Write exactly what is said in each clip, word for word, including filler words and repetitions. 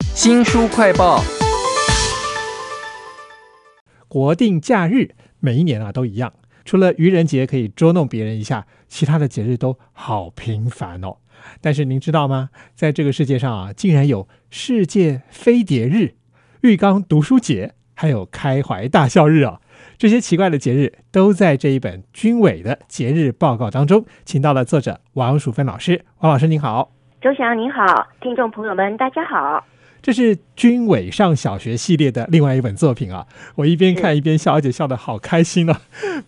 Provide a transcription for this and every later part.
新书快报，国定假日每一年啊都一样，除了愚人节可以捉弄别人一下，其他的节日都好平凡哦。但是您知道吗？在这个世界上啊，竟然有世界飞碟日、浴缸读书节，还有开怀大笑日啊！这些奇怪的节日都在这一本军委的节日报告当中，请到了作者王淑芬老师。王老师您好，周翔您好，听众朋友们大家好。这是军委上小学系列的另外一本作品啊，我一边看一边笑，而且笑得好开心啊，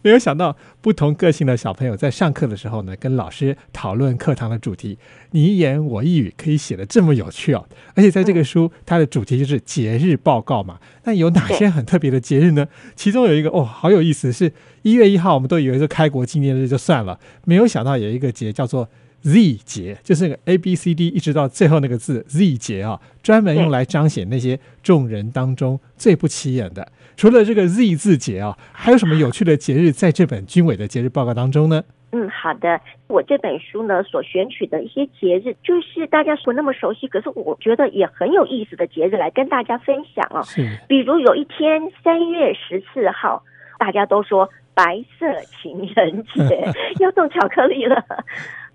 没有想到不同个性的小朋友在上课的时候呢，跟老师讨论课堂的主题，你一言我一语可以写得这么有趣哦。而且在这个书，它的主题就是节日报告嘛，那有哪些很特别的节日呢？其中有一个哦，好有意思，是一月一号我们都以为是开国纪念日就算了，没有想到有一个节叫做Z 节，就是那个 A B C D 一直到最后那个字 Z 节啊，专门用来彰显那些众人当中最不起眼的。除了这个 Z 字节啊，还有什么有趣的节日在这本军委的节日报告当中呢？嗯，好的。我这本书呢所选取的一些节日，就是大家不那么熟悉，可是我觉得也很有意思的节日来跟大家分享哦。比如有一天三月十四号，大家都说白色情人节要送巧克力了。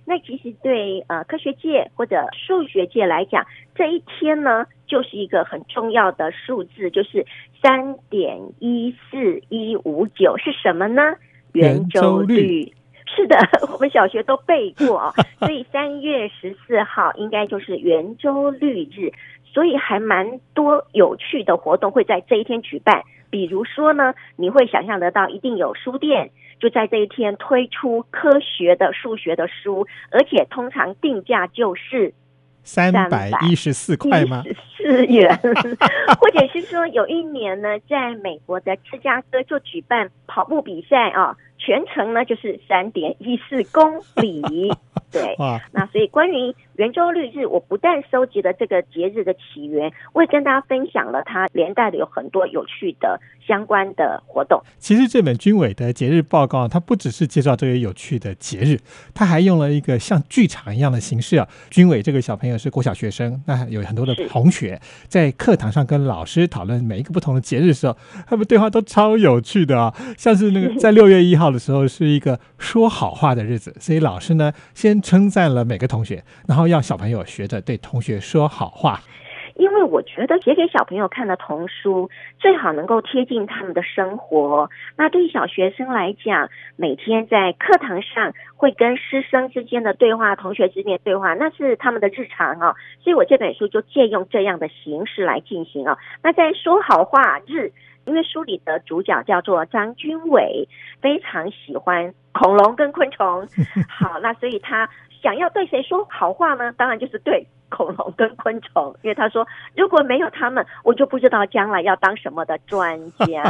那其实对呃科学界或者数学界来讲，这一天呢就是一个很重要的数字，就是 三点一四一五九， 是什么呢？圆周率。是的，我们小学都背过啊。所以三月十四号应该就是圆周率日，所以还蛮多有趣的活动会在这一天举办。比如说呢，你会想象得到一定有书店就在这一天推出科学的数学的书，而且通常定价就是三百一十四块吗？四元。或者是说有一年呢，在美国的芝加哥就举办跑步比赛啊，全程呢就是 三点一四公里。对，那所以关于圆周率日，我不但收集了这个节日的起源，我也跟大家分享了它连带的有很多有趣的相关的活动。其实这本军委的节日报告，它不只是介绍这些有趣的节日，它还用了一个像剧场一样的形式啊。军委这个小朋友是国小学生，那有很多的同学在课堂上跟老师讨论每一个不同的节日的时候，他们对话都超有趣的啊。像是那个在六月一号的时候是一个说好话的日子，所以老师呢先称赞了每个同学，然后要小朋友学着对同学说好话。因为我觉得写给小朋友看的童书最好能够贴近他们的生活，那对于小学生来讲，每天在课堂上会跟师生之间的对话、同学之间的对话，那是他们的日常哦。所以我这本书就借用这样的形式来进行哦。那在说好话日，因为书里的主角叫做张军伟，非常喜欢恐龙跟昆虫。好，那所以他想要对谁说好话呢？当然就是对恐龙跟昆虫，因为他说如果没有他们，我就不知道将来要当什么的专家。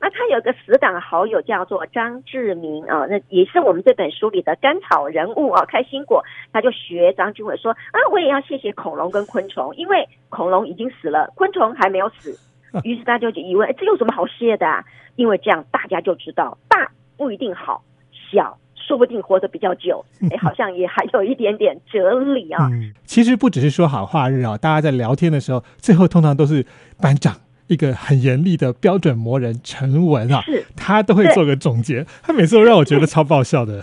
那他有个死党好友叫做张志明啊、哦，那也是我们这本书里的甘草人物啊、哦，开心果。他就学张军伟说啊，我也要谢谢恐龙跟昆虫，因为恐龙已经死了，昆虫还没有死。于是大家就疑问，这有什么好谢的啊？因为这样大家就知道，大不一定好，小说不定活得比较久。哎，好像也还有一点点哲理啊。嗯、其实不只是说好话日啊，大家在聊天的时候，最后通常都是班长一个很严厉的标准魔人陈文啊，他都会做个总结，他每次都让我觉得超爆笑的。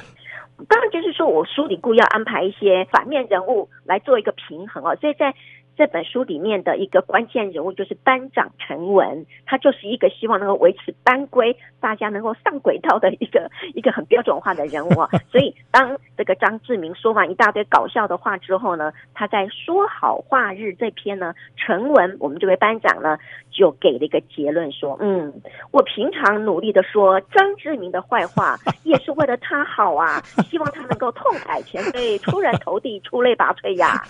当然就是说我书里故意要安排一些反面人物来做一个平衡哦，所以在这本书里面的一个关键人物就是班长陈文，他就是一个希望能够维持班规，大家能够上轨道的一个一个很标准化的人物啊。所以当这个张志明说完一大堆搞笑的话之后呢，他在说好话日这篇呢，陈文我们这位班长呢就给了一个结论说，嗯，我平常努力的说张志明的坏话，也是为了他好啊，希望他能够痛改前非，出人头地，出类拔萃呀。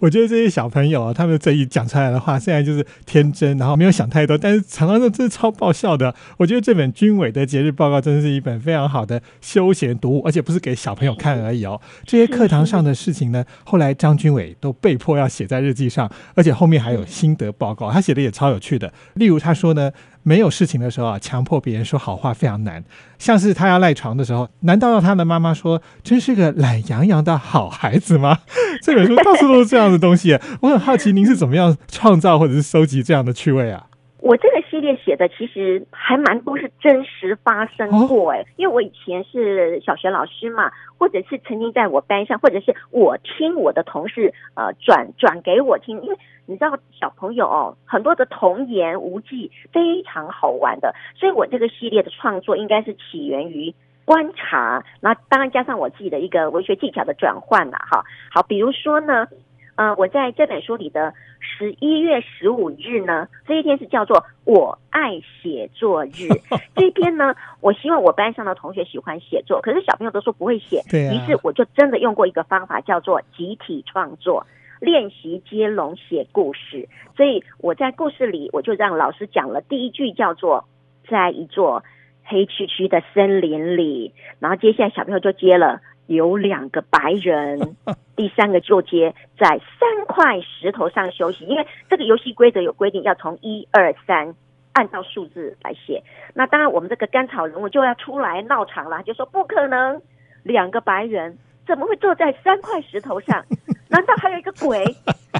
我觉得这些小朋友啊，他们这一讲出来的话，虽然就是天真，然后没有想太多，但是常常真的超爆笑的。我觉得这本军委的节日报告真是一本非常好的休闲读物，而且不是给小朋友看而已哦。这些课堂上的事情呢，后来张军委都被迫要写在日记上，而且后面还有心得报告，他写的也超有趣的。例如他说呢，没有事情的时候啊，强迫别人说好话非常难。像是他要赖床的时候，难道让他的妈妈说真是个懒洋洋的好孩子吗？这本书到处都是这样的东西。我很好奇您是怎么样创造或者是收集这样的趣味啊？我这个系列写的其实还蛮多是真实发生过诶、欸、因为我以前是小学老师嘛，或者是曾经在我班上，或者是我听我的同事呃转转给我听，因为你知道小朋友哦，很多的童言无忌非常好玩的，所以我这个系列的创作应该是起源于观察，那当然加上我自己的一个文学技巧的转换啦哈。好，比如说呢。呃，我在这本书里的十一月十五日呢，这一天是叫做我爱写作日。这一天呢，我希望我班上的同学喜欢写作，可是小朋友都说不会写，对啊，于是我就真的用过一个方法叫做集体创作，练习接龙写故事。所以我在故事里，我就让老师讲了第一句叫做在一座黑黢黢的森林里，然后接下来小朋友就接了有两个白人，第三个就接在三块石头上休息，因为这个游戏规则有规定要从一二三按照数字来写。那当然我们这个甘草人物就要出来闹场了，就说不可能，两个白人怎么会坐在三块石头上，难道还有一个鬼？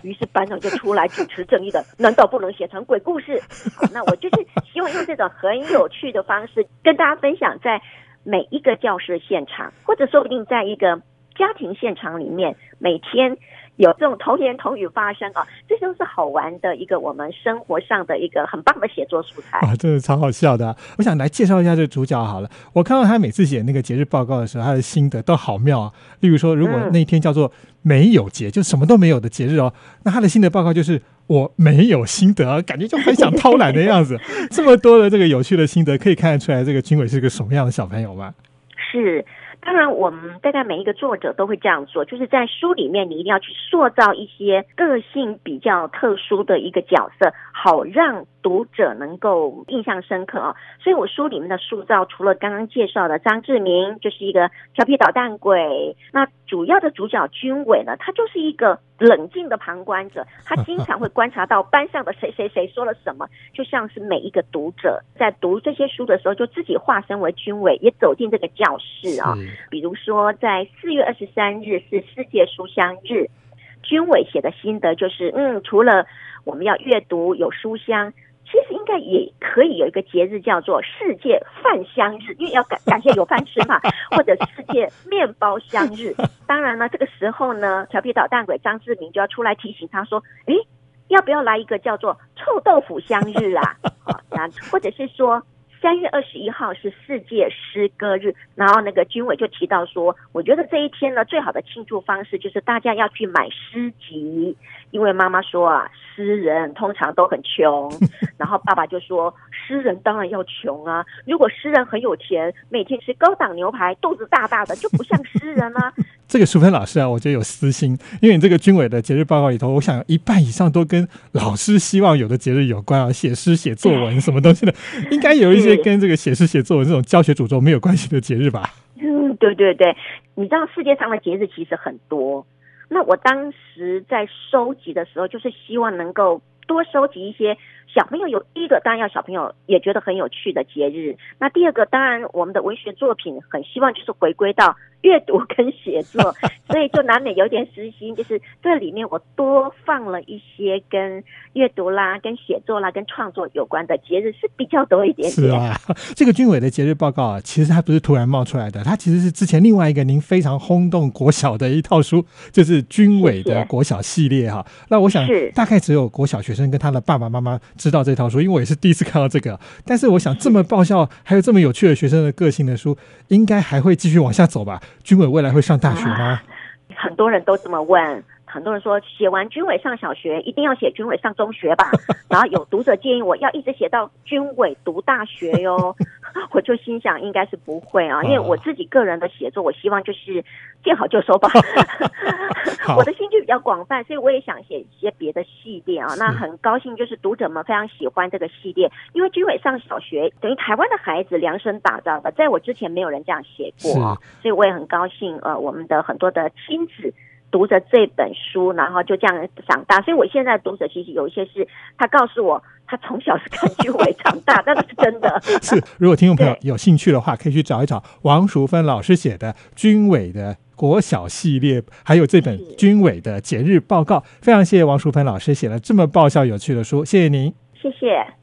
于是班长就出来主持正义的，难道不能写成鬼故事？好，那我就是希望用这种很有趣的方式跟大家分享，在每一个教室现场，或者说不定在一个家庭现场里面，每天有这种童言童语发生啊，这都是好玩的一个我们生活上的一个很棒的写作素材啊，真的超好笑的、啊。我想来介绍一下这主角好了。我看到他每次写那个节日报告的时候，他的心得都好妙啊。例如说，如果那天叫做没有节，就什么都没有的节日哦，那他的心得报告就是我没有心得、啊，感觉就很想偷懒的样子。这么多的这个有趣的心得，可以看得出来这个军伟是个什么样的小朋友吗？是。当然我们大概每一个作者都会这样做，就是在书里面你一定要去塑造一些个性比较特殊的一个角色，好让读者能够印象深刻啊。所以我书里面的塑造，除了刚刚介绍的张志明就是一个调皮捣蛋鬼，那主要的主角军伟呢，他就是一个冷静的旁观者，他经常会观察到班上的谁谁谁说了什么，就像是每一个读者在读这些书的时候，就自己化身为军伟，也走进这个教室啊。比如说在四月二十三日是世界书香日，军伟写的心得就是嗯，除了我们要阅读有书香，其实应该也可以有一个节日叫做世界饭香日，因为要感感谢有饭吃嘛，或者世界面包香日。当然呢，这个时候呢，调皮捣蛋鬼张志明就要出来提醒他说，诶，要不要来一个叫做臭豆腐香日啊？啊，或者是说三月二十一号是世界诗歌日，然后那个军伟就提到说，我觉得这一天呢，最好的庆祝方式就是大家要去买诗集，因为妈妈说啊，诗人通常都很穷，然后爸爸就说，诗人当然要穷啊，如果诗人很有钱，每天吃高档牛排，肚子大大的，就不像诗人啊。这个淑芬老师啊，我觉得有私心，因为你这个军伟的节日报告里头，我想一半以上都跟老师希望有的节日有关啊，写诗写作文什么东西的，应该有一些跟这个写诗写作文这种教学主轴没有关系的节日吧。嗯，对对对，你知道世界上的节日其实很多，那我当时在收集的时候，就是希望能够多收集一些小朋友有，第一个当然要小朋友也觉得很有趣的节日，那第二个当然我们的文学作品很希望就是回归到阅读跟写作，所以就难免有点私心，就是这里面我多放了一些跟阅读啦、跟写作啦、跟创作有关的节日是比较多一点点。是啊，这个军伟的节日报告啊，其实它不是突然冒出来的，它其实是之前另外一个您非常轰动国小的一套书，就是军伟的国小系列哈、啊。那我想大概只有国小学生跟他的爸爸妈妈知道这套书，因为我也是第一次看到这个。但是我想这么爆笑还有这么有趣的学生的个性的书，应该还会继续往下走吧。军伟未来会上大学吗、啊、很多人都这么问，很多人说写完军伟上小学一定要写军伟上中学吧然后有读者建议我要一直写到军伟读大学哟我就心想应该是不会啊，因为我自己个人的写作我希望就是见好就收吧我的兴趣比较广泛，所以我也想写一些别的系列啊。那很高兴就是读者们非常喜欢这个系列，因为军伟上小学等于台湾的孩子量身打造的，在我之前没有人这样写过啊，所以我也很高兴呃，我们的很多的亲子读着这本书，然后就这样长大。所以我现在读者其实有一些是他告诉我他从小是看剧伟长大，那是真的。是，如果听众朋友有兴趣的话，可以去找一找王淑芬老师写的军委的国小系列，还有这本军委的节日报告。非常谢谢王淑芬老师写了这么爆笑有趣的书，谢谢您。谢谢。